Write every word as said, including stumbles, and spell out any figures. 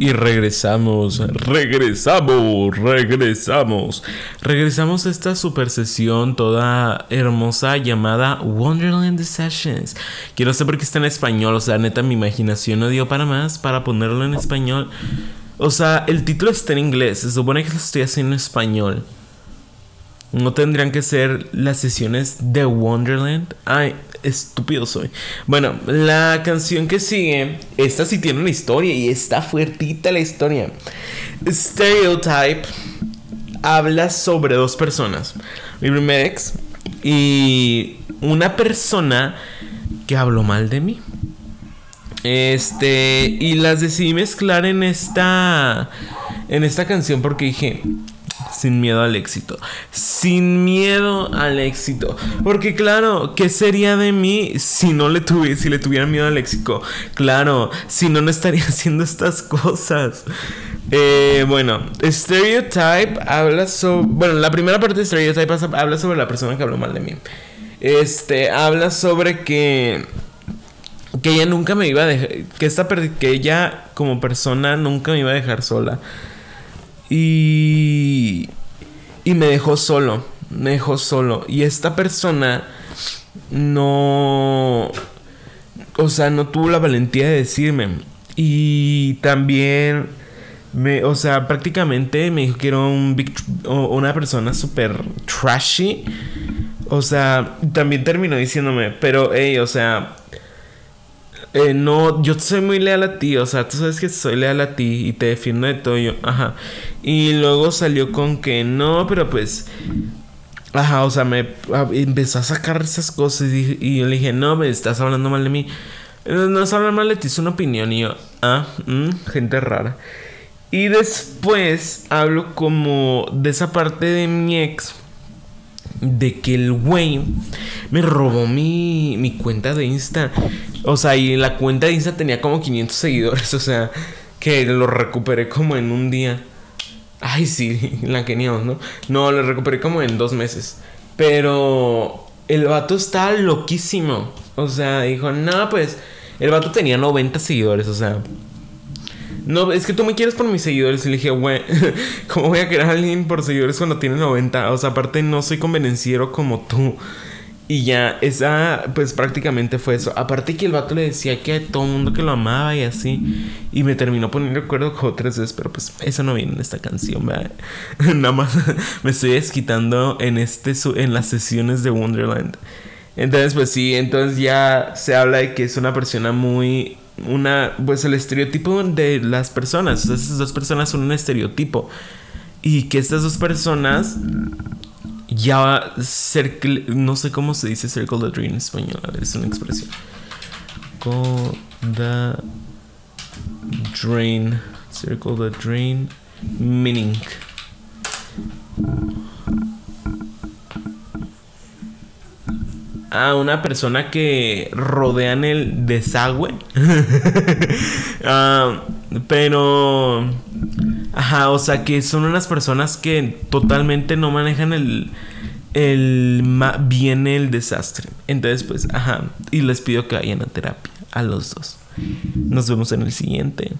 Y regresamos, regresamos, regresamos. Regresamos a esta super sesión toda hermosa llamada Wonderland Sessions. Que no sé por qué está en español, o sea, neta, mi imaginación no dio para más para ponerlo en español. O sea, el título está en inglés, se supone que lo estoy haciendo en español. ¿No tendrían que ser las sesiones de Wonderland? Ay, estúpido soy. Bueno, la canción que sigue, esta sí tiene una historia y está fuertita la historia. Stereotype habla sobre dos personas, mi primer ex y una persona que habló mal de mí. Este, y las decidí mezclar en esta, en esta canción porque dije... Sin miedo al éxito. Sin miedo al éxito. Porque claro, ¿qué sería de mí si no le tuviera, si le tuviera miedo al éxito? Claro, si no, no estaría haciendo estas cosas. Eh, bueno, Stereotype habla sobre... Bueno, la primera parte de Stereotype habla sobre la persona que habló mal de mí. Este, habla sobre que... Que ella nunca me iba a dejar... Que, esta per- que ella como persona nunca me iba a dejar sola. Y, y me dejó solo, me dejó solo. Y esta persona no, o sea, no tuvo la valentía de decirme. Y también, me, o sea, prácticamente me dijo que era un big, una persona súper trashy. O sea, también terminó diciéndome, pero, hey, o sea... Eh, no, yo soy muy leal a ti, o sea, tú sabes que soy leal a ti y te defiendo de todo, yo, ajá. Y luego salió con que no, pero pues, ajá, o sea, me a, empezó a sacar esas cosas y, y yo le dije, no, me estás hablando mal de mí. No, no es hablar mal de ti, es una opinión. Y yo, ah, mm, gente rara. Y después hablo como de esa parte de mi ex. De que el güey me robó mi, mi cuenta de Insta. O sea, y la cuenta de Insta tenía como quinientos seguidores. O sea, que lo recuperé como en un día. Ay, sí, la queríamos, ¿no? No, lo recuperé como en dos meses. Pero el vato está loquísimo. O sea, dijo, no, pues... El vato tenía noventa seguidores, o sea... No, es que tú me quieres por mis seguidores. Y le dije, güey, ¿cómo voy a querer a alguien por seguidores cuando tiene noventa? O sea, aparte no soy convenenciero como tú. Y ya, esa, pues prácticamente fue eso. Aparte que el vato le decía que a todo el mundo que lo amaba y así. Y me terminó poniendo acuerdo como tres veces. Pero pues, eso no viene en esta canción, ¿verdad? Nada más me estoy desquitando en, este, en las sesiones de Wonderland. Entonces, pues sí, entonces ya se habla de que es una persona muy... Una, pues el estereotipo de las personas. Estas dos personas son un estereotipo. Y que estas dos personas ya circle, no sé cómo se dice circle the dream en español. A ver, es una expresión. Circle the dream. Circle the dream. Meaning. A una persona que rodean el desagüe. uh, pero... Ajá, o sea que son unas personas que totalmente no manejan el... El... bien el desastre. Entonces pues, ajá. Y les pido que vayan a terapia. A los dos. Nos vemos en el siguiente.